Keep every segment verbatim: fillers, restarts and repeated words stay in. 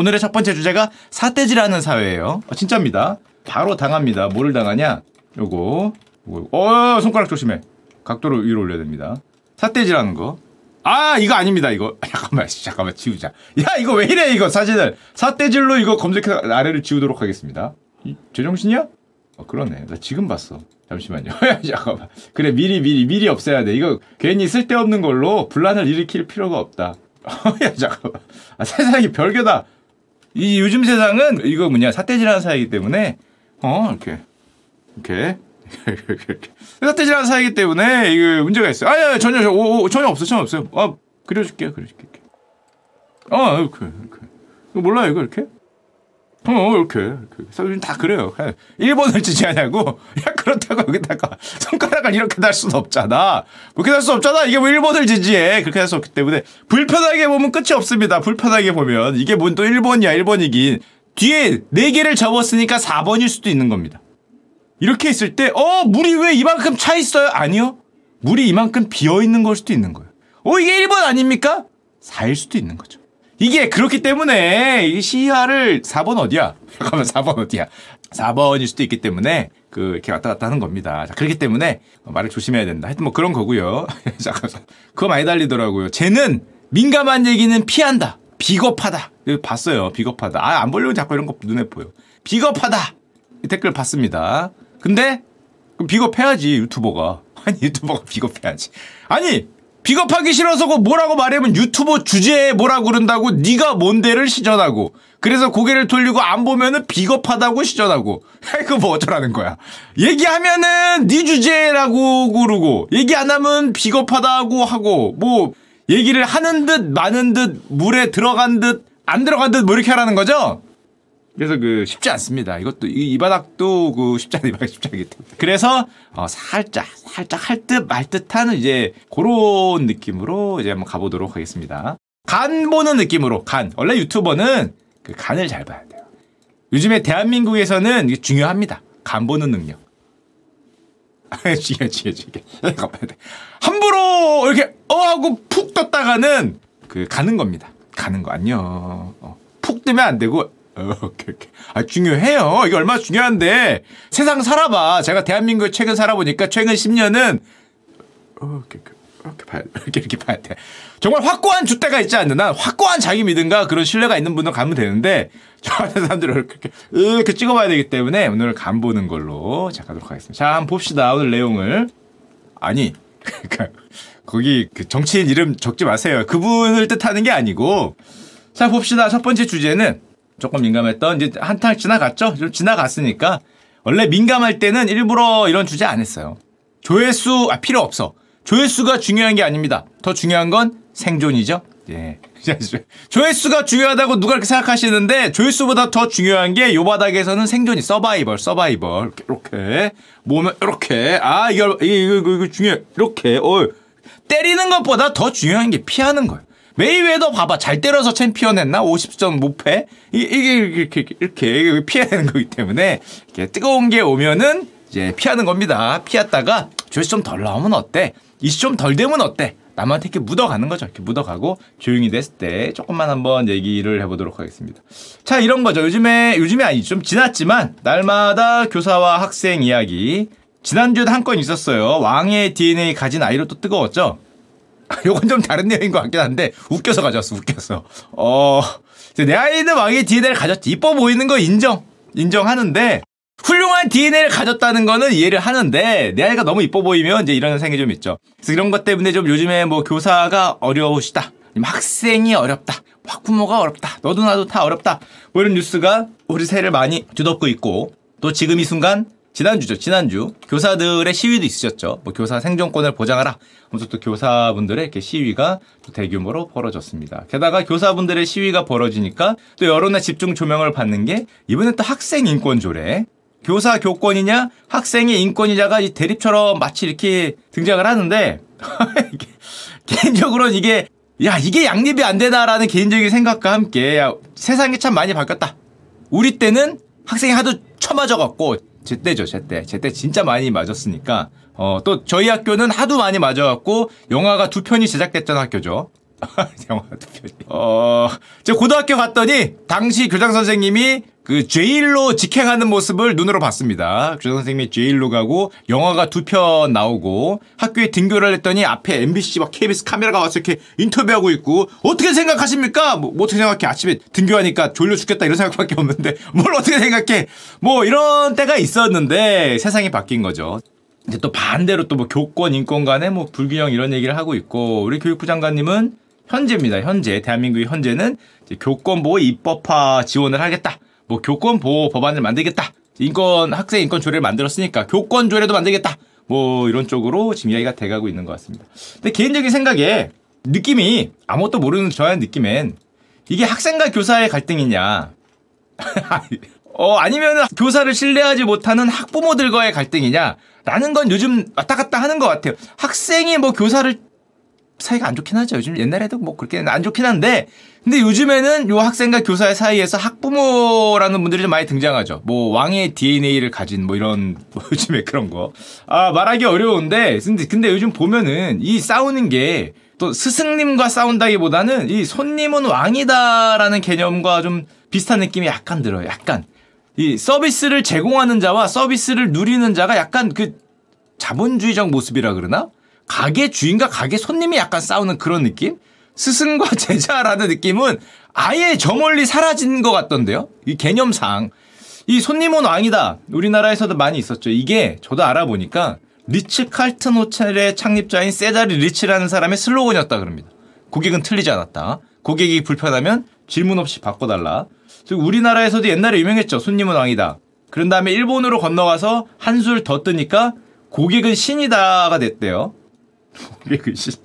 오늘의 첫 번째 주제가 사태질하는 사회예요. 어, 진짜입니다. 바로 당합니다. 뭐를 당하냐? 요거. 어, 손가락 조심해. 각도를 위로 올려야 됩니다. 사태질하는 거. 아, 이거 아닙니다. 이거. 잠깐만, 잠깐만 지우자. 야, 이거 왜 이래? 이거 사진을 사태질로 이거 검색해서 아래를 지우도록 하겠습니다. 이, 제정신이야? 어, 그러네. 나 지금 봤어. 잠시만요. 잠깐만. 그래, 미리 미리 미리 없애야 돼. 이거 괜히 쓸데없는 걸로 분란을 일으킬 필요가 없다. 야, 잠깐만. 아, 세상이 별개다. 이 요즘 세상은 이거 뭐냐 사태질하는 사회이기 때문에 어 이렇게 이렇게 사태질하는 사회이기 때문에 이거 문제가 있어. 아야 전혀 전혀, 오, 오, 전혀 없어 전혀 없어요. 아 그려줄게요 그려줄게. 어 이렇게 이렇게 이거 몰라요 이거 이렇게. 어, 이렇게, 이렇게. 사실 다 그래요. 일본을 지지하냐고? 야, 그렇다고 여기다가 손가락을 이렇게 달 수는 없잖아. 그렇게 달 수 없잖아. 이게 뭐 일본을 지지해. 그렇게 할 수 없기 때문에. 불편하게 보면 끝이 없습니다. 불편하게 보면. 이게 뭔 또 일본이야, 일본이긴. 뒤에 네 개를 접었으니까 사 번일 수도 있는 겁니다. 이렇게 있을 때, 어, 물이 왜 이만큼 차 있어요? 아니요. 물이 이만큼 비어 있는 걸 수도 있는 거예요. 어, 이게 일 번 아닙니까? 사일 수도 있는 거죠. 이게 그렇기 때문에 이 시야를 사 번 어디야? 잠깐만 사 번 어디야? 사 번일 수도 있기 때문에 그 이렇게 왔다 갔다 하는 겁니다. 자, 그렇기 때문에 말을 조심해야 된다. 하여튼 뭐 그런 거고요. 잠깐만 그거 많이 달리더라고요. 쟤는 민감한 얘기는 피한다. 비겁하다. 봤어요. 비겁하다. 아, 안 보려고 자꾸 이런 거 눈에 보여. 비겁하다. 이 댓글 봤습니다. 근데 그럼 비겁해야지 유튜버가. 아니 유튜버가 비겁해야지. 아니. 비겁하기 싫어서 뭐라고 말하면 유튜버 주제에 뭐라고 그런다고 네가 뭔데를 시전하고 그래서 고개를 돌리고 안 보면은 비겁하다고 시전하고 이거 뭐 어쩌라는 거야. 얘기하면은 네 주제라고 그러고 얘기 안 하면 비겁하다고 하고 뭐 얘기를 하는 듯 마는 듯 물에 들어간 듯 안 들어간 듯 뭐 이렇게 하라는 거죠. 그래서 그 쉽지 않습니다. 이것도 이, 이 바닥도 그 쉽지 않은 이 바닥 쉽지 않기 때문에 그래서 어, 살짝 살짝 할 듯 말 듯한 이제 그런 느낌으로 이제 한번 가보도록 하겠습니다. 간 보는 느낌으로 간 원래 유튜버는 그 간을 잘 봐야 돼요. 요즘에 대한민국에서는 이게 중요합니다. 간 보는 능력. 중요해 중요해 중요해. 가봐야 돼. 함부로 이렇게 어 하고 푹 떴다가는 그 가는 겁니다. 가는 거 안녕. 어, 푹 뜨면 안 되고. 오케이, 오케이. 아, 중요해요. 이게 얼마나 중요한데. 세상 살아봐. 제가 대한민국에 최근 살아보니까 최근 십 년은 오케이, 오케이. 이렇게 봐야, 이렇게, 이렇게 봐야 돼. 정말 확고한 줏대가 있지 않는 한 확고한 자기 믿음과 그런 신뢰가 있는 분은 가면 되는데 저 같은 사람들은 이렇게, 이렇게 찍어봐야 되기 때문에 오늘 간 보는 걸로 자, 가도록 하겠습니다. 자, 한번 봅시다. 오늘 내용을. 아니, 그러니까 거기 그 정치인 이름 적지 마세요. 그분을 뜻하는 게 아니고 자, 봅시다. 첫 번째 주제는 조금 민감했던 이제 한탕 지나갔죠? 좀 지나갔으니까 원래 민감할 때는 일부러 이런 주제 안 했어요. 조회수 아 필요 없어. 조회수가 중요한 게 아닙니다. 더 중요한 건 생존이죠. 예. 조회수가 중요하다고 누가 그렇게 생각하시는데 조회수보다 더 중요한 게 요 바닥에서는 생존이 서바이벌 서바이벌 이렇게 몸을 이렇게 아 이거 이거 이거, 이거 중요해 이렇게 어 때리는 것보다 더 중요한 게 피하는 거예요. 메이웨더 봐봐. 잘 때려서 챔피언 했나? 오십 점 못 패? 이게, 이렇게, 이렇게, 이렇게 피해야 되는 거기 때문에, 이렇게 뜨거운 게 오면은, 이제 피하는 겁니다. 피했다가, 조회수 좀 덜 나오면 어때? 이슈 좀 덜 되면 어때? 남한테 이렇게 묻어가는 거죠. 이렇게 묻어가고, 조용히 됐을 때, 조금만 한번 얘기를 해보도록 하겠습니다. 자, 이런 거죠. 요즘에, 요즘에 아니, 좀 지났지만, 날마다 교사와 학생 이야기. 지난주에도 한 건 있었어요. 왕의 디엔에이 가진 아이로 또 뜨거웠죠? 요건 좀 다른 내용인 것 같긴 한데 웃겨서 가져왔어 웃겨서 어... 내 아이는 왕의 디엔에이를 가졌지 이뻐 보이는 거 인정 인정하는데 훌륭한 디엔에이를 가졌다는 거는 이해를 하는데 내 아이가 너무 이뻐 보이면 이제 이런 현상이 좀 있죠. 그래서 이런 것 때문에 좀 요즘에 뭐 교사가 어려우시다 학생이 어렵다 학부모가 어렵다 너도 나도 다 어렵다 뭐 이런 뉴스가 우리 새를 많이 뒤덮고 있고 또 지금 이 순간 지난주죠. 지난주 교사들의 시위도 있으셨죠. 뭐 교사 생존권을 보장하라. 하면서 또 교사분들의 이렇게 시위가 또 대규모로 벌어졌습니다. 게다가 교사분들의 시위가 벌어지니까 또 여론의 집중 조명을 받는 게 이번에 또 학생 인권 조례. 교사 교권이냐 학생의 인권이냐가 이 대립처럼 마치 이렇게 등장을 하는데 개인적으로는 이게 야 이게 양립이 안 되나라는 개인적인 생각과 함께 야, 세상이 참 많이 바뀌었다. 우리 때는 학생이 하도 처맞아갖고 제 때죠, 제 때. 제 때 진짜 많이 맞았으니까. 어, 또 저희 학교는 하도 많이 맞아갖고 영화가 두 편이 제작됐던 학교죠. 영화투표지. 어, 제가 고등학교 갔더니 당시 교장 선생님이 그 제일로 직행하는 모습을 눈으로 봤습니다. 교장 선생님이 제일로 가고 영화가 두 편 나오고 학교에 등교를 했더니 앞에 엠비씨 막 케이비에스 카메라가 와서 이렇게 인터뷰하고 있고 어떻게 생각하십니까? 뭐, 뭐 어떻게 생각해? 아침에 등교하니까 졸려 죽겠다 이런 생각밖에 없는데 뭘 어떻게 생각해? 뭐 이런 때가 있었는데 세상이 바뀐 거죠. 이제 또 반대로 또 뭐 교권, 인권 간의 뭐 불균형 이런 얘기를 하고 있고 우리 교육부 장관님은 현재입니다. 현재 대한민국의 현재는 이제 교권 보호 입법화 지원을 하겠다. 뭐 교권 보호 법안을 만들겠다. 인권 학생 인권 조례를 만들었으니까 교권 조례도 만들겠다. 뭐 이런 쪽으로 지금 이야기가 돼가고 있는 것 같습니다. 근데 개인적인 생각에 느낌이 아무것도 모르는 저의 느낌엔 이게 학생과 교사의 갈등이냐? 어 아니면은 교사를 신뢰하지 못하는 학부모들과의 갈등이냐라는 건 요즘 왔다 갔다 하는 것 같아요. 학생이 뭐 교사를 사이가 안 좋긴 하죠. 요즘 옛날에도 뭐 그렇게 안 좋긴 한데 근데 요즘에는 요 학생과 교사의 사이에서 학부모라는 분들이 좀 많이 등장하죠. 뭐 왕의 디엔에이를 가진 뭐 이런 뭐 요즘에 그런 거 아 말하기 어려운데 근데 근데 요즘 보면은 이 싸우는 게 또 스승님과 싸운다기보다는 이 손님은 왕이다라는 개념과 좀 비슷한 느낌이 약간 들어요. 약간 이 서비스를 제공하는 자와 서비스를 누리는 자가 약간 그 자본주의적 모습이라 그러나? 가게 주인과 가게 손님이 약간 싸우는 그런 느낌? 스승과 제자라는 느낌은 아예 저 멀리 사라진 것 같던데요? 이 개념상. 이 손님은 왕이다. 우리나라에서도 많이 있었죠. 이게 저도 알아보니까 리츠 칼튼 호텔의 창립자인 세자리 리치라는 사람의 슬로건이었다 그럽니다. 고객은 틀리지 않았다. 고객이 불편하면 질문 없이 바꿔달라. 우리나라에서도 옛날에 유명했죠. 손님은 왕이다. 그런 다음에 일본으로 건너가서 한술 더 뜨니까 고객은 신이다가 됐대요. 고객은 신이다.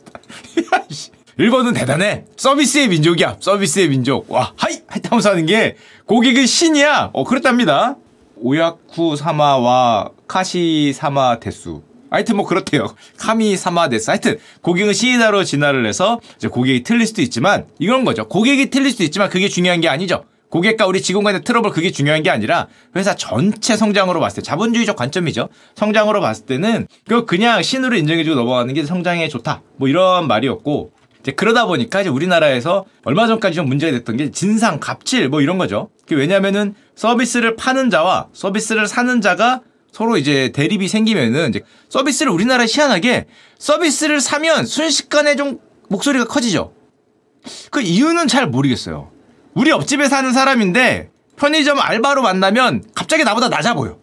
일본은 대단해. 서비스의 민족이야. 서비스의 민족. 와, 하이! 하이타면서 하는 게 고객은 신이야. 어, 그렇답니다. 오야쿠 사마와 카시 사마 데수. 하여튼 뭐 그렇대요. 카미 사마 데스. 하여튼 고객은 신이다로 진화를 해서 이제 고객이 틀릴 수도 있지만 이런 거죠. 고객이 틀릴 수도 있지만 그게 중요한 게 아니죠. 고객과 우리 직원 간의 트러블 그게 중요한 게 아니라 회사 전체 성장으로 봤을 때 자본주의적 관점이죠. 성장으로 봤을 때는 그거 그냥 신으로 인정해주고 넘어가는 게 성장에 좋다. 뭐 이런 말이었고 이제 그러다 보니까 이제 우리나라에서 얼마 전까지 좀 문제가 됐던 게 진상, 갑질 뭐 이런 거죠. 왜냐면은 서비스를 파는 자와 서비스를 사는 자가 서로 이제 대립이 생기면은 이제 서비스를 우리나라 희한하게 서비스를 사면 순식간에 좀 목소리가 커지죠. 그 이유는 잘 모르겠어요. 우리 옆집에 사는 사람인데 편의점 알바로 만나면 갑자기 나보다 낮아 보여.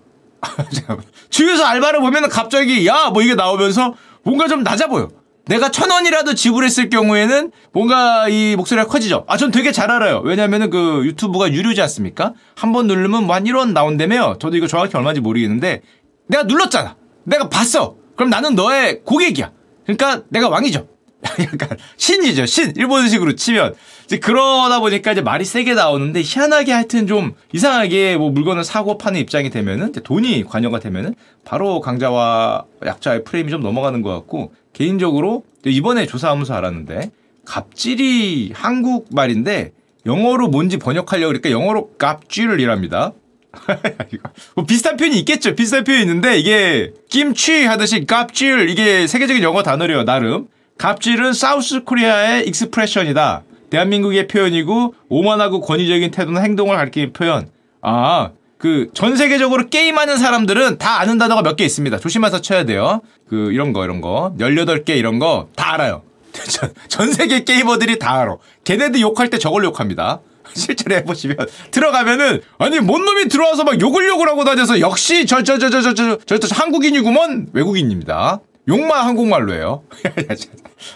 주유소 알바를 보면 갑자기 야 뭐 이게 나오면서 뭔가 좀 낮아 보여. 내가 천 원이라도 지불했을 경우에는 뭔가 이 목소리가 커지죠. 아, 전 되게 잘 알아요. 왜냐면은 그 유튜브가 유료지 않습니까? 한 번 누르면 뭐 한 일 원 나온다며? 저도 이거 정확히 얼마인지 모르겠는데 내가 눌렀잖아. 내가 봤어. 그럼 나는 너의 고객이야. 그러니까 내가 왕이죠. 약간 신이죠. 신. 일본식으로 치면. 이제 그러다 보니까 이제 말이 세게 나오는데 희한하게 하여튼 좀 이상하게 뭐 물건을 사고 파는 입장이 되면은 돈이 관여가 되면은 바로 강자와 약자의 프레임이 좀 넘어가는 것 같고 개인적으로 이번에 조사하면서 알았는데 갑질이 한국말인데 영어로 뭔지 번역하려고 그러니까 영어로 갑질이랍니다. 뭐 비슷한 표현이 있겠죠. 비슷한 표현이 있는데 이게 김치 하듯이 갑질 이게 세계적인 영어 단어래요. 나름. 갑질은 사우스 코리아의 익스프레션이다. 대한민국의 표현이고 오만하고 권위적인 태도나 행동을 가리키는 표현. 아, 그 전 세계적으로 게임하는 사람들은 다 아는 단어가 몇 개 있습니다. 조심해서 쳐야 돼요. 그 이런 거 이런 거 열여덟 개 이런 거 다 알아요. 전, 전 세계 게이머들이 다 알아. 걔네들 욕할 때 저걸 욕합니다. 실제로 해보시면 들어가면은 아니 뭔 놈이 들어와서 막 욕을 욕을 하고 다녀서 역시 저 저 저 저 저 저 저 저 한국인이구먼 외국인입니다. 욕만 한국말로 해요.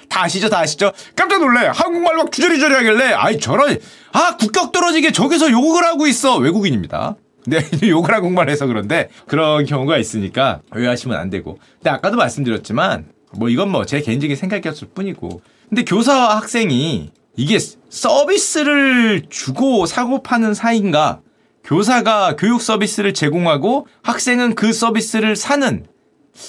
다 아시죠? 다 아시죠? 깜짝 놀래. 한국말로 막 주저리저리 하길래 아이 저런 아 국격 떨어지게 저기서 욕을 하고 있어. 외국인입니다. 근데 욕을 한국말로 해서 그런데 그런 경우가 있으니까 오해하시면 안 되고 근데 아까도 말씀드렸지만 뭐 이건 뭐 제 개인적인 생각이었을 뿐이고 근데 교사와 학생이 이게 서비스를 주고 사고 파는 사이인가 교사가 교육 서비스를 제공하고 학생은 그 서비스를 사는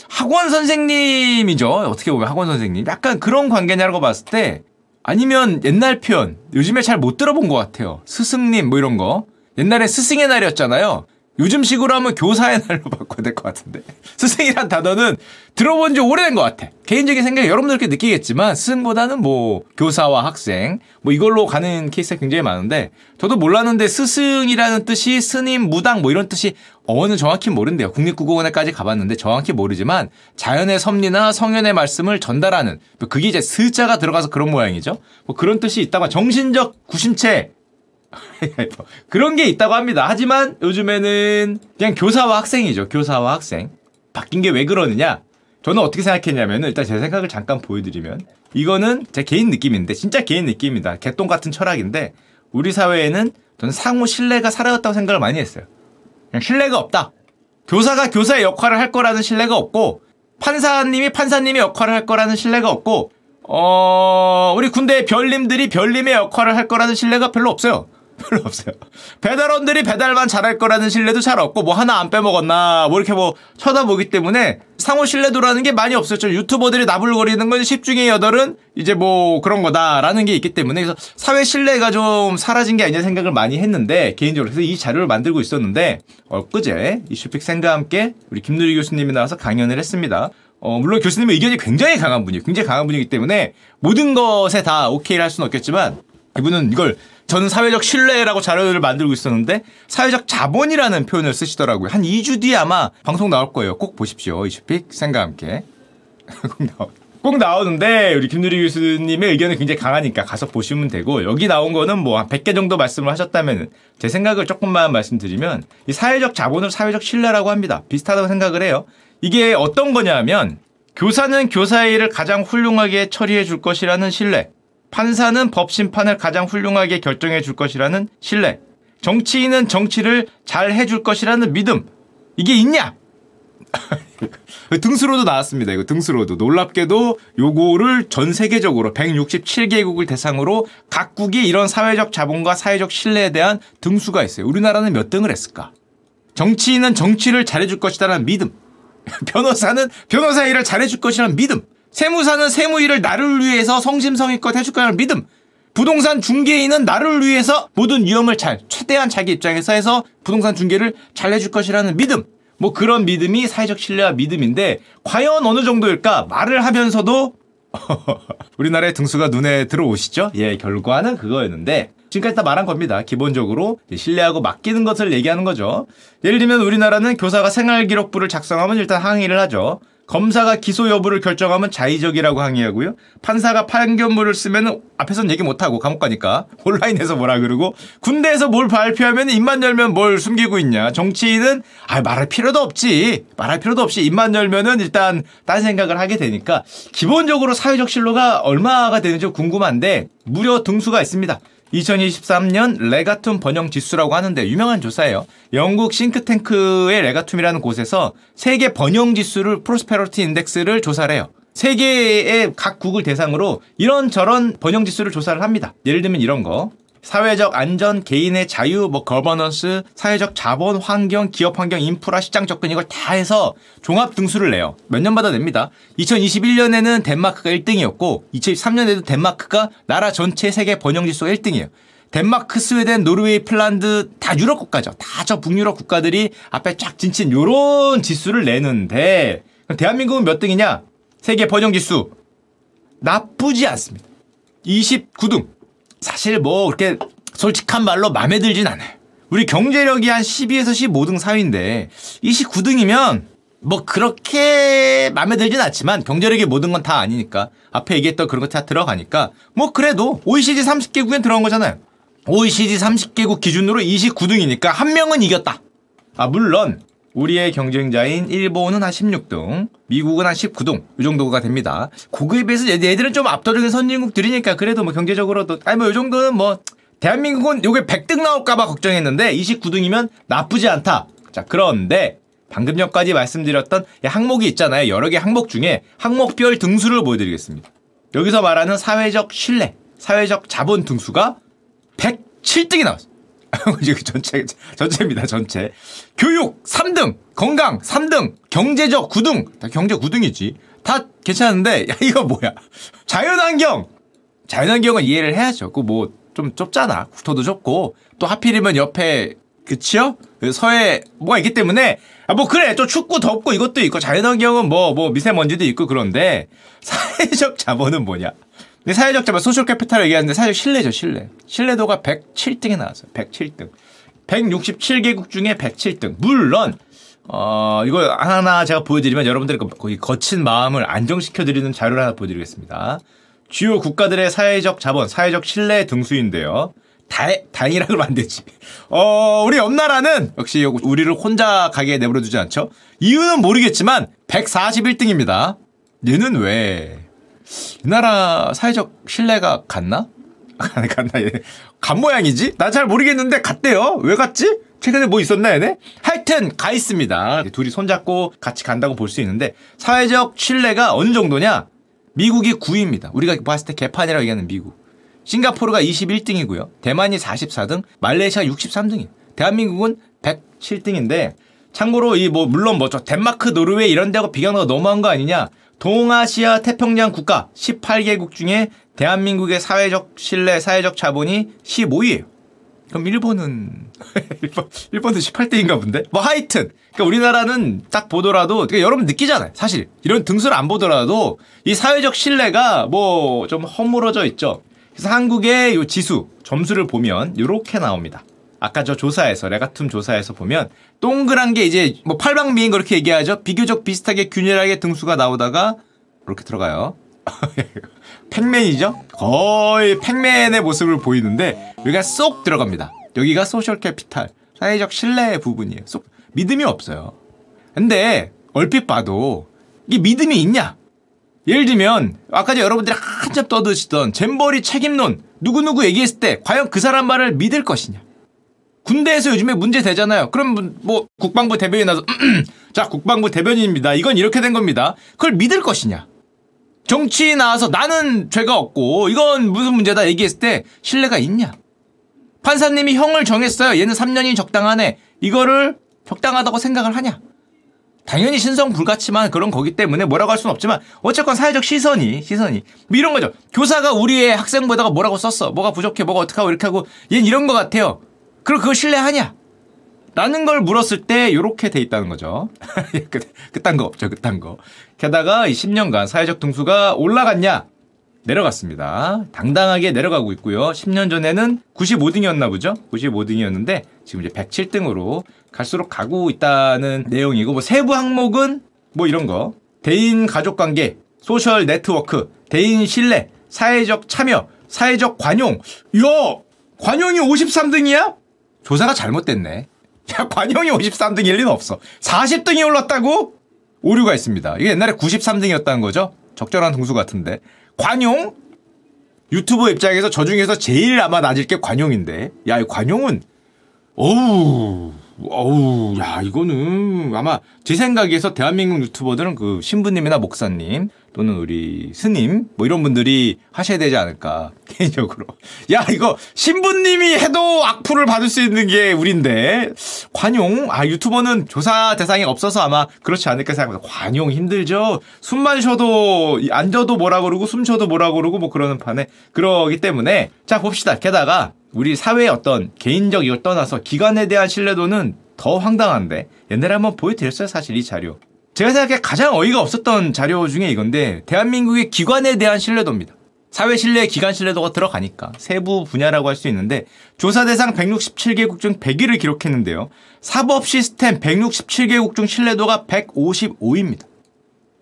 학원 선생님이죠. 어떻게 보면 학원 선생님. 약간 그런 관계냐라고 봤을 때 아니면 옛날 표현 요즘에 잘 못 들어본 것 같아요. 스승님 뭐 이런 거. 옛날에 스승의 날이었잖아요. 요즘식으로 하면 교사의 날로 바꿔야 될 것 같은데 스승이란 단어는 들어본 지 오래된 것 같아. 개인적인 생각에 여러분들 그렇게 느끼겠지만 스승보다는 뭐 교사와 학생 뭐 이걸로 가는 케이스가 굉장히 많은데, 저도 몰랐는데 스승이라는 뜻이 스님, 무당 뭐 이런 뜻이 어원은 정확히 모른대요. 국립국어원에까지 가봤는데 정확히 모르지만 자연의 섭리나 성현의 말씀을 전달하는, 그게 이제 스자가 들어가서 그런 모양이죠. 뭐 그런 뜻이 있다고, 정신적 구심체 그런 게 있다고 합니다. 하지만 요즘에는 그냥 교사와 학생이죠. 교사와 학생. 바뀐 게 왜 그러느냐? 저는 어떻게 생각했냐면, 일단 제 생각을 잠깐 보여드리면, 이거는 제 개인 느낌인데, 진짜 개인 느낌입니다. 개똥 같은 철학인데, 우리 사회에는 저는 상호 신뢰가 사라졌다고 생각을 많이 했어요. 그냥 신뢰가 없다. 교사가 교사의 역할을 할 거라는 신뢰가 없고, 판사님이 판사님의 역할을 할 거라는 신뢰가 없고, 어... 우리 군대의 별님들이 별님의 역할을 할 거라는 신뢰가 별로 없어요. 별로 없어요. 배달원들이 배달만 잘할 거라는 신뢰도 잘 없고, 뭐 하나 안 빼먹었나 뭐 이렇게 뭐 쳐다보기 때문에 상호 신뢰도라는 게 많이 없었죠. 유튜버들이 나불거리는 건 십 중에 여덟은 이제 뭐 그런 거다라는 게 있기 때문에, 그래서 사회 신뢰가 좀 사라진 게 아니냐 생각을 많이 했는데, 개인적으로 그래서 이 자료를 만들고 있었는데 엊그제 이슈픽생과 함께 우리 김누리 교수님이 나와서 강연을 했습니다. 어, 물론 교수님의 의견이 굉장히 강한 분이에요. 굉장히 강한 분이기 때문에 모든 것에 다 오케이를 할 수는 없겠지만, 이분은 이걸 저는 사회적 신뢰라고 자료를 만들고 있었는데 사회적 자본이라는 표현을 쓰시더라고요. 한 이 주 뒤에 아마 방송 나올 거예요. 꼭 보십시오. 이슈픽생과 함께. 꼭 나오는데 우리 김누리 교수님의 의견이 굉장히 강하니까 가서 보시면 되고, 여기 나온 거는 뭐 한 백 개 정도 말씀을 하셨다면 제 생각을 조금만 말씀드리면, 이 사회적 자본을 사회적 신뢰라고 합니다. 비슷하다고 생각을 해요. 이게 어떤 거냐면, 교사는 교사의 일을 가장 훌륭하게 처리해 줄 것이라는 신뢰, 판사는 법 심판을 가장 훌륭하게 결정해 줄 것이라는 신뢰, 정치인은 정치를 잘 해줄 것이라는 믿음. 이게 있냐? 등수로도 나왔습니다. 이거 등수로도 놀랍게도 요거를 전 세계적으로 백육십칠 개국을 대상으로 각국이 이런 사회적 자본과 사회적 신뢰에 대한 등수가 있어요. 우리나라는 몇 등을 했을까? 정치인은 정치를 잘해줄 것이라는 믿음, 변호사는 변호사 일을 잘해줄 것이라는 믿음, 세무사는 세무 일을 나를 위해서 성심성의껏 해줄 거라는 믿음, 부동산 중개인은 나를 위해서 모든 위험을 잘, 최대한 자기 입장에서 해서 부동산 중개를 잘 해줄 것이라는 믿음, 뭐 그런 믿음이 사회적 신뢰와 믿음인데, 과연 어느 정도일까? 말을 하면서도 우리나라의 등수가 눈에 들어오시죠? 예, 결과는 그거였는데 지금까지 다 말한 겁니다. 기본적으로 신뢰하고 맡기는 것을 얘기하는 거죠. 예를 들면 우리나라는 교사가 생활기록부를 작성하면 일단 항의를 하죠. 검사가 기소 여부를 결정하면 자의적이라고 항의하고요. 판사가 판결문을 쓰면 앞에서는 얘기 못하고 감옥 가니까 온라인에서 뭐라 그러고, 군대에서 뭘 발표하면 입만 열면 뭘 숨기고 있냐. 정치인은 아 말할 필요도 없지. 말할 필요도 없이 입만 열면은 일단 딴 생각을 하게 되니까, 기본적으로 사회적 신뢰가 얼마가 되는지 궁금한데 무려 등수가 있습니다. 이천이십삼 년 레가툼 번영지수라고 하는데 유명한 조사예요. 영국 싱크탱크의 레가툼이라는 곳에서 세계 번영지수를, 프로스페러티 인덱스를 조사를 해요. 세계의 각 국을 대상으로 이런저런 번영지수를 조사를 합니다. 예를 들면 이런 거. 사회적 안전, 개인의 자유, 뭐 거버넌스, 사회적 자본, 환경, 기업 환경, 인프라, 시장 접근, 이걸 다 해서 종합 등수를 내요. 몇 년마다 냅니다. 이천이십일 년에는 덴마크가 일 등이었고 이천이십삼 년에도 덴마크가 나라 전체 세계 번영지수 일 등이에요. 덴마크, 스웨덴, 노르웨이, 핀란드 다 유럽 국가죠. 다 저 북유럽 국가들이 앞에 쫙 진친 요런 지수를 내는데, 대한민국은 몇 등이냐? 세계 번영지수 나쁘지 않습니다. 이십구 등. 사실 뭐 그렇게 솔직한 말로 마음에 들진 않아요. 우리 경제력이 한 십이에서 십오 등 사이인데 이십구 등이면 뭐 그렇게 마음에 들진 않지만, 경제력이 모든 건 다 아니니까 앞에 얘기했던 그런 것 다 들어가니까 뭐 그래도 오이시디 삼십 개국엔 들어간 거잖아요. 오이시디 삼십 개국 기준으로 이십구 등이니까 한 명은 이겼다. 아 물론 우리의 경쟁자인 일본은 한 십육 등, 미국은 한 십구 등 이 정도가 됩니다. 고급에 비해서 얘들은 좀 압도적인 선진국들이니까 그래도 뭐 경제적으로도 아니 뭐 이 정도는 뭐, 대한민국은 요게 백 등 나올까봐 걱정했는데 이십구 등이면 나쁘지 않다. 자 그런데 방금 전까지 말씀드렸던 항목이 있잖아요. 여러 개 항목 중에 항목별 등수를 보여드리겠습니다. 여기서 말하는 사회적 신뢰, 사회적 자본 등수가 백칠 등이 나왔어요. 전체, 전체입니다. 전체. 교육 삼 등, 건강 삼 등, 경제적 구 등. 다 경제 구 등이지. 다 괜찮은데, 야, 이거 뭐야. 자연환경! 자연환경은 이해를 해야죠. 그 뭐, 좀 좁잖아. 국토도 좁고. 또 하필이면 옆에 그치요? 서해 뭐가 있기 때문에 아 뭐 그래 또 춥고 덥고 이것도 있고 자연환경은 뭐 뭐 미세먼지도 있고 그런데 사회적 자본은 뭐냐? 근데 사회적 자본 소셜 캐피탈을 얘기하는데 사실 신뢰죠 신뢰. 신뢰도가 백칠 등에 나왔어요. 백칠 등. 백육십칠 개국 중에 백칠 등. 물론 어 이거 하나 제가 보여드리면 여러분들의 거의 거친 마음을 안정시켜드리는 자료를 하나 보여드리겠습니다. 주요 국가들의 사회적 자본, 사회적 신뢰 등수인데요. 다, 다행이라 그러면 안 되지. 어, 우리 옆나라는 역시 우리를 혼자 가게 내버려두지 않죠. 이유는 모르겠지만 백사십일 등입니다. 얘는 왜? 이 나라 사회적 신뢰가 갔나? 안 갔나 얘. 간 모양이지? 난 잘 모르겠는데 갔대요. 왜 갔지? 최근에 뭐 있었나 얘네? 하여튼 가 있습니다. 둘이 손잡고 같이 간다고 볼 수 있는데 사회적 신뢰가 어느 정도냐? 미국이 구 위입니다. 우리가 봤을 때 개판이라고 얘기하는 미국. 싱가포르가 이십일 등이고요. 대만이 사십사 등, 말레이시아 육십삼 등이에요. 대한민국은 백칠 등인데 참고로 이 뭐 물론 뭐죠 덴마크, 노르웨이 이런 데하고 비교하는 거 너무한 거 아니냐? 동아시아 태평양 국가 십팔 개국 중에 대한민국의 사회적 신뢰, 사회적 자본이 십오 위예요. 그럼 일본은 일본, 일본은 십팔 등인가 본데? 뭐 하여튼 그러니까 우리나라는 딱 보더라도 그러니까 여러분 느끼잖아요. 사실 이런 등수를 안 보더라도 이 사회적 신뢰가 뭐 좀 허물어져 있죠. 그래서 한국의 요 지수, 점수를 보면 요렇게 나옵니다. 아까 저 조사에서, 레가툼 조사에서 보면 동그란 게 이제 뭐 팔방미인 그렇게 얘기하죠. 비교적 비슷하게 균일하게 등수가 나오다가 이렇게 들어가요. 팩맨이죠? 거의 팩맨의 모습을 보이는데 여기가 쏙 들어갑니다. 여기가 소셜 캐피탈, 사회적 신뢰 부분이에요. 쏙 믿음이 없어요. 근데 얼핏 봐도 이게 믿음이 있냐? 예를 들면 아까 전에 여러분들이 한참 떠드시던 잼버리 책임론 누구누구 얘기했을 때 과연 그 사람 말을 믿을 것이냐. 군대에서 요즘에 문제 되잖아요. 그럼 뭐 국방부 대변인이 나서 자 국방부 대변인입니다. 이건 이렇게 된 겁니다. 그걸 믿을 것이냐. 정치 나와서 나는 죄가 없고 이건 무슨 문제다 얘기했을 때 신뢰가 있냐. 판사님이 형을 정했어요. 얘는 삼 년이 적당하네. 이거를 적당하다고 생각을 하냐. 당연히 신성불같지만 그런 거기 때문에 뭐라고 할 수는 없지만 어쨌건 사회적 시선이 시선이 뭐 이런 거죠. 교사가 우리의 학생부에다가 뭐라고 썼어. 뭐가 부족해. 뭐가 어떡하고 이렇게 하고 얘는 이런 거 같아요. 그럼 그걸 신뢰하냐? 라는 걸 물었을 때 요렇게 돼 있다는 거죠. 그딴 거 없죠. 그딴 거. 게다가 이 십 년간 사회적 등수가 올라갔냐? 내려갔습니다. 당당하게 내려가고 있고요. 십 년 전에는 구십오 등이었나 보죠. 구십오 등이었는데 지금 이제 백칠 등으로 갈수록 가고 있다는 내용이고 뭐 세부 항목은 뭐 이런 거 대인 가족관계, 소셜 네트워크, 대인 신뢰, 사회적 참여, 사회적 관용. 야! 관용이 오십삼 등이야? 조사가 잘못됐네. 야 관용이 오십삼 등일 리는 없어. 사십 등이 올랐다고? 오류가 있습니다. 이게 옛날에 구십삼 등이었다는 거죠. 적절한 등수 같은데. 관용? 유튜브 입장에서 저 중에서 제일 아마 낮을 게 관용인데 야 이 관용은 어우 어우 야 이거는 아마 제 생각에서 대한민국 유튜버들은 그 신부님이나 목사님 또는 우리 스님 뭐 이런 분들이 하셔야 되지 않을까 개인적으로. 야 이거 신부님이 해도 악플을 받을 수 있는 게 우린데 관용? 아 유튜버는 조사 대상이 없어서 아마 그렇지 않을까 생각합니다. 관용 힘들죠. 숨만 쉬어도 앉아도 뭐라 그러고 숨 쉬어도 뭐라 그러고 뭐 그러는 판에 그러기 때문에 자 봅시다. 게다가 우리 사회의 어떤 개인적 이걸 떠나서 기관에 대한 신뢰도는 더 황당한데 옛날에 한번 보여드렸어요. 사실 이 자료 제가 생각해 가장 어이가 없었던 자료 중에 이건데 대한민국의 기관에 대한 신뢰도입니다. 사회 신뢰에 기관 신뢰도가 들어가니까 세부 분야라고 할 수 있는데 조사 대상 백육십칠 개국 중 백 위를 기록했는데요. 사법 시스템 백육십칠 개국 중 신뢰도가 백오십오 위입니다.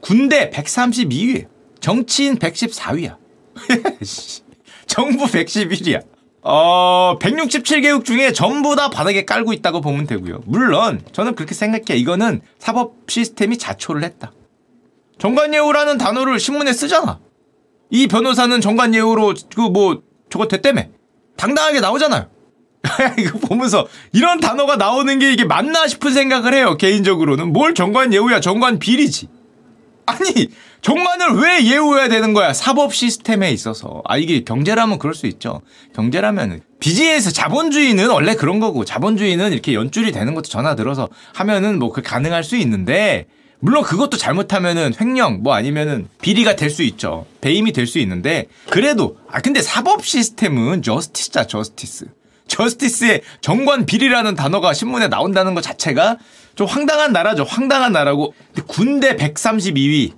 군대 백삼십이 위에요. 정치인 백십사 위야. 정부 백십일 위야. 어, 백육십칠 개국 중에 전부 다 바닥에 깔고 있다고 보면 되고요. 물론 저는 그렇게 생각해. 이거는 사법 시스템이 자초를 했다. 정관예우라는 단어를 신문에 쓰잖아. 이 변호사는 정관예우로 그 뭐 저거 됐다며. 당당하게 나오잖아요. 이거 보면서 이런 단어가 나오는 게 이게 맞나 싶은 생각을 해요. 개인적으로는. 뭘 정관예우야. 정관비리지. 아니 정관을 왜 예우해야 되는 거야? 사법 시스템에 있어서. 아 이게 경제라면 그럴 수 있죠. 경제라면은 비즈니스 자본주의는 원래 그런 거고 자본주의는 이렇게 연줄이 되는 것도 전화 들어서 하면은 뭐 그 가능할 수 있는데 물론 그것도 잘못하면은 횡령 뭐 아니면은 비리가 될 수 있죠. 배임이 될 수 있는데 그래도 아 근데 사법 시스템은 저스티스자 저스티스 저스티스의 정관 비리라는 단어가 신문에 나온다는 것 자체가 좀 황당한 나라죠. 황당한 나라고. 근데 군대 백삼십이 위.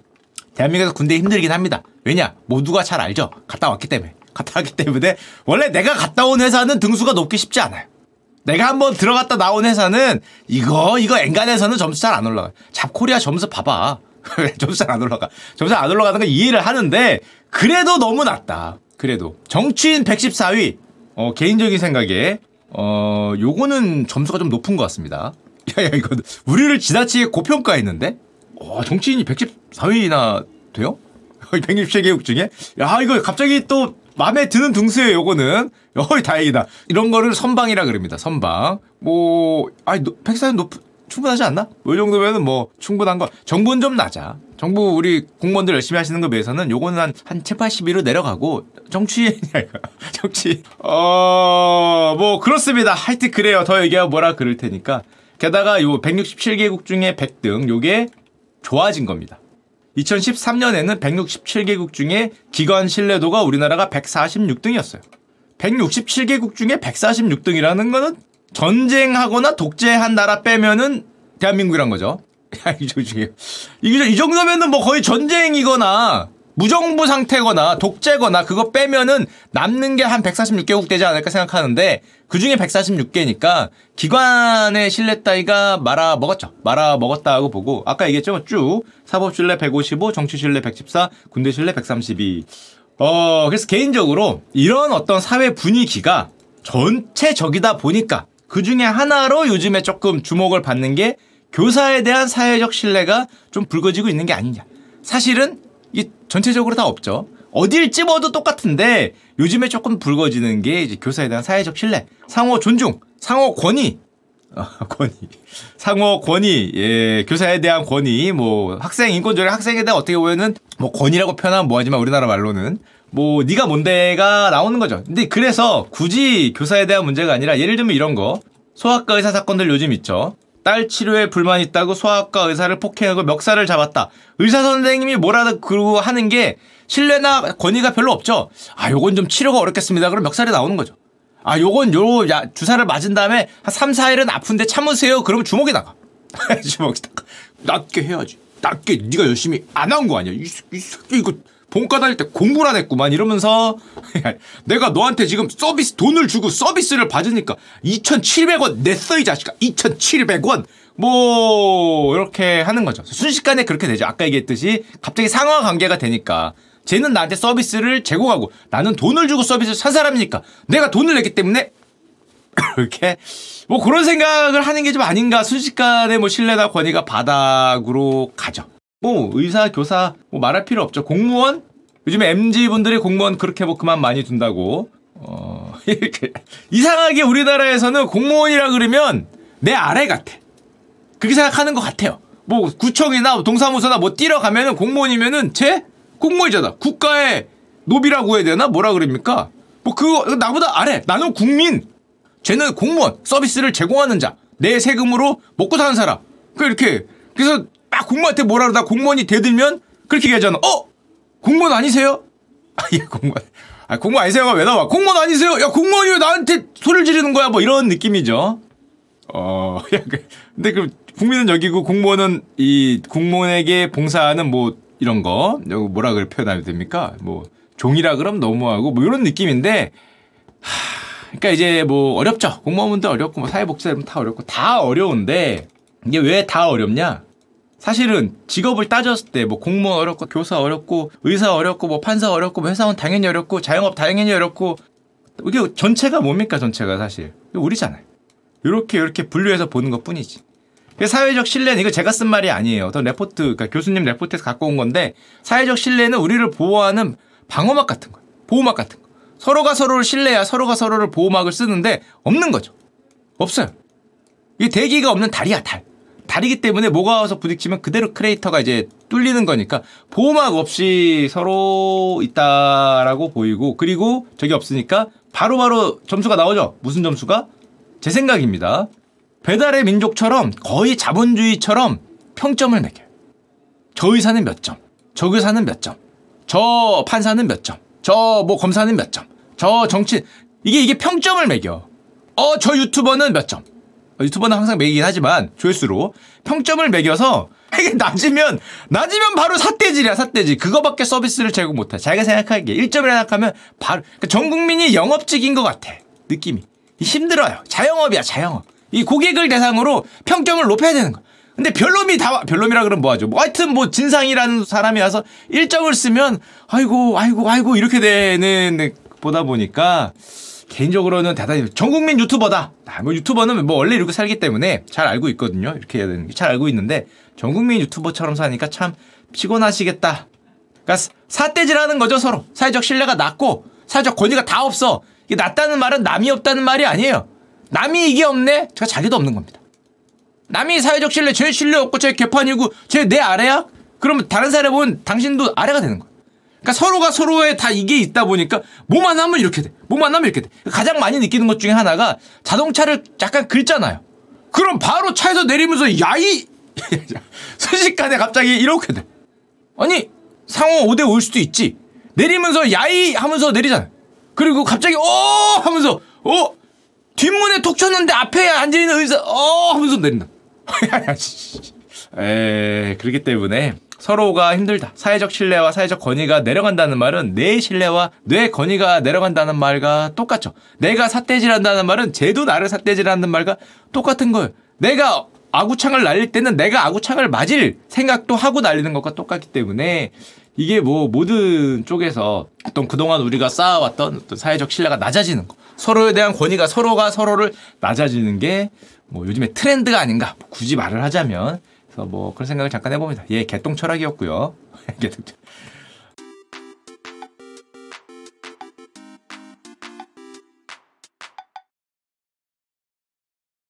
대한민국에서 군대 힘들긴 합니다. 왜냐? 모두가 잘 알죠. 갔다 왔기 때문에. 갔다 왔기 때문에 원래 내가 갔다 온 회사는 등수가 높기 쉽지 않아요. 내가 한번 들어갔다 나온 회사는 이거 이거 엔간에서는 점수 잘 안 올라가. 잡코리아 점수 봐봐. 점수 잘 안 올라가. 점수 안 올라가는 건 이해를 하는데 그래도 너무 낮다. 그래도 정치인 백십사 위. 어 개인적인 생각에 어 요거는 점수가 좀 높은 것 같습니다. 야야 이거 우리를 지나치게 고평가했는데? 와 정치인이 백십사 위나 돼요? 백육십칠 개국 중에? 야 이거 갑자기 또 마음에 드는 등수예요. 요거는 어이 다행이다. 이런 거를 선방이라 그럽니다. 선방. 뭐 아니 백사는 높 충분하지 않나? 뭐 이 정도면은 뭐 충분한 거. 정부는 좀 낮아. 정부 우리 공무원들 열심히 하시는 거에 비해서는 요거는 한 한 칠팔십 위로 내려가고 정치인이야 이거. 정치. 어 뭐 그렇습니다. 하여튼 그래요. 더 얘기하면 뭐라 그럴 테니까. 게다가 요 백육십칠 개국 중에 백 등 요게 좋아진 겁니다. 이천십삼 년에는 백육십칠 개국 중에 기관 신뢰도가 우리나라가 백사십육 등이었어요. 백육십칠 개국 중에 백사십육 등이라는 거는 전쟁하거나 독재한 나라 빼면은 대한민국이란 거죠. 이 정도면은 뭐 거의 전쟁이거나 무정부 상태거나 독재거나 그거 빼면은 남는 게 한 백사십육 개국 되지 않을까 생각하는데 그중에 백사십육 개니까 기관의 신뢰 따위가 말아먹었죠. 말아먹었다고 보고 아까 얘기했죠. 쭉 사법신뢰 백오십오, 정치신뢰 백십사, 군대신뢰 백삼십이. 어 그래서 개인적으로 이런 어떤 사회 분위기가 전체적이다 보니까 그중에 하나로 요즘에 조금 주목을 받는 게 교사에 대한 사회적 신뢰가 좀 붉어지고 있는 게 아니냐. 사실은 이 전체적으로 다 없죠. 어딜 찝어도 똑같은데 요즘에 조금 붉어지는 게 이제 교사에 대한 사회적 신뢰, 상호 존중, 상호 권위, 아, 권위, 상호 권위, 예, 교사에 대한 권위, 뭐 학생 인권조례 학생에 대한 어떻게 보면은 뭐 권위라고 표현하면 뭐하지만 우리나라 말로는 뭐 네가 뭔데가 나오는 거죠. 근데 그래서 굳이 교사에 대한 문제가 아니라 예를 들면 이런 거 소아과 의사 사건들 요즘 있죠. 딸 치료에 불만 있다고 소아과 의사를 폭행하고 멱살을 잡았다. 의사 선생님이 뭐라도 그러고 하는 게 신뢰나 권위가 별로 없죠. 아, 요건 좀 치료가 어렵겠습니다. 그럼 멱살이 나오는 거죠. 아, 요건 요 야, 주사를 맞은 다음에 한 삼, 사 일은 아픈데 참으세요. 그러면 주먹이 나가. 주먹이 나가. 낮게 해야지. 낮게 네가 열심히 안 한 거 아니야. 이, 이 새끼 이거 본과 다닐 때 공부를 안 했구만 이러면서 내가 너한테 지금 서비스 돈을 주고 서비스를 받으니까 이천칠백 원 냈어 이 자식아. 이천칠백 원 뭐 이렇게 하는 거죠. 순식간에 그렇게 되죠. 아까 얘기했듯이 갑자기 상하 관계가 되니까 쟤는 나한테 서비스를 제공하고 나는 돈을 주고 서비스를 산 사람이니까 내가 돈을 냈기 때문에 이렇게 뭐 그런 생각을 하는 게 좀 아닌가. 순식간에 뭐 신뢰나 권위가 바닥으로 가죠. 뭐 의사, 교사 뭐 말할 필요 없죠. 공무원? 요즘에 엠지분들이 공무원 그렇게 뭐 그만 많이 둔다고 어... 이렇게 이상하게 우리나라에서는 공무원이라 그러면 내 아래 같아. 그렇게 생각하는 것 같아요. 뭐 구청이나 동사무소나 뭐 뛰러 가면은 공무원이면은 쟤? 공무원이잖아. 국가의 노비라고 해야 되나? 뭐라 그럽니까? 뭐 그거 나보다 아래. 나는 국민. 쟤는 공무원. 서비스를 제공하는 자. 내 세금으로 먹고 사는 사람. 그러니까 이렇게 그래서 막 공무원한테 뭐라 그러다 공무원이 대들면 그렇게 얘기하잖아. 어? 공무원 아니세요? 아, 예, 공무원. 아, 공무원 아니세요가 왜 나와? 공무원 아니세요? 야, 공무원이 왜 나한테 소리를 지르는 거야? 뭐 이런 느낌이죠. 어, 야, 근데 그, 국민은 여기고 공무원은 이, 공무원에게 봉사하는 뭐, 이런 거. 여기 뭐라 그래 표현하면 됩니까? 뭐, 종이라 그럼 너무하고 뭐 이런 느낌인데, 하, 그러니까 이제 뭐, 어렵죠. 공무원분도 어렵고, 뭐, 사회복지사들은 다 어렵고, 다 어려운데, 이게 왜 다 어렵냐? 사실은 직업을 따졌을 때 뭐 공무원 어렵고 교사 어렵고 의사 어렵고 뭐 판사 어렵고 뭐 회사원 당연히 어렵고 자영업 당연히 어렵고 이게 전체가 뭡니까 전체가 사실 우리잖아요. 이렇게 이렇게 분류해서 보는 것뿐이지. 사회적 신뢰는 이거 제가 쓴 말이 아니에요. 어떤 레포트 그러니까 교수님 레포트에서 갖고 온 건데 사회적 신뢰는 우리를 보호하는 방어막 같은 거예요. 보호막 같은 거. 서로가 서로를 신뢰해야 서로가 서로를 보호막을 쓰는데 없는 거죠. 없어요. 이게 대기가 없는 달이야 달. 다르기 때문에 뭐가 와서 부딪히면 그대로 크레이터가 이제 뚫리는 거니까 보호막 없이 서로 있다라고 보이고 그리고 저기 없으니까 바로바로 점수가 나오죠. 무슨 점수가? 제 생각입니다. 배달의 민족처럼 거의 자본주의처럼 평점을 매겨요. 저 의사는 몇 점, 저 교사는 몇 점, 저 판사는 몇 점, 저 뭐 검사는 몇 점, 저 정치인 이게 이게 평점을 매겨. 어, 저 유튜버는 몇 점. 유튜버는 항상 매기긴 하지만 조회수로 평점을 매겨서 이게 낮으면 낮으면 바로 삿대질이야. 삿대질. 그거밖에 서비스를 제공 못해. 자기가 생각하기에 일 점이라 생각하면 바로. 그러니까 전 국민이 영업직인 것 같아. 느낌이. 힘들어요. 자영업이야. 자영업. 이 고객을 대상으로 평점을 높여야 되는 거야. 근데 별놈이 다, 별놈이라 그러면 뭐하죠? 뭐 하여튼 뭐 진상이라는 사람이 와서 일 점을 쓰면 아이고 아이고 아이고 이렇게 되는 보다 보니까 개인적으로는 대단히 전국민 유튜버다. 뭐 유튜버는 뭐 원래 이렇게 살기 때문에 잘 알고 있거든요. 이렇게 해야 되는 게 잘 알고 있는데 전국민 유튜버처럼 사니까 참 피곤하시겠다. 그러니까 사대질하는 거죠 서로. 사회적 신뢰가 낮고 사회적 권위가 다 없어. 이게 낮다는 말은 남이 없다는 말이 아니에요. 남이 이게 없네? 제가 자기도 없는 겁니다. 남이 사회적 신뢰, 쟤 신뢰 없고 쟤 개판이고 쟤 내 아래야? 그러면 다른 사람을 보면 당신도 아래가 되는 거야. 그러니까 서로가 서로에 다 이게 있다 보니까 뭐만 하면 이렇게 돼. 뭐만 하면 이렇게 돼. 가장 많이 느끼는 것 중에 하나가 자동차를 약간 긁잖아요. 그럼 바로 차에서 내리면서 야이! 순식간에 갑자기 이렇게 돼. 아니 상호 오 대 올 수도 있지. 내리면서 야이! 하면서 내리잖아요. 그리고 갑자기 오! 하면서 오! 뒷문에 톡 쳤는데 앞에 앉아있는 의사 어! 하면서 내린다. 에, 그렇기 때문에 서로가 힘들다. 사회적 신뢰와 사회적 권위가 내려간다는 말은 내 신뢰와 뇌 권위가 내려간다는 말과 똑같죠. 내가 삿대질한다는 말은 쟤도 나를 삿대질하는 말과 똑같은 거예요. 내가 아구창을 날릴 때는 내가 아구창을 맞을 생각도 하고 날리는 것과 똑같기 때문에 이게 뭐 모든 쪽에서 어떤 그동안 우리가 쌓아왔던 어떤 사회적 신뢰가 낮아지는 거, 서로에 대한 권위가 서로가 서로를 낮아지는 게 뭐 요즘의 트렌드가 아닌가 뭐 굳이 말을 하자면 그래서 뭐 그런 생각을 잠깐 해봅니다. 예, 개똥 철학이었고요. 개똥 철학.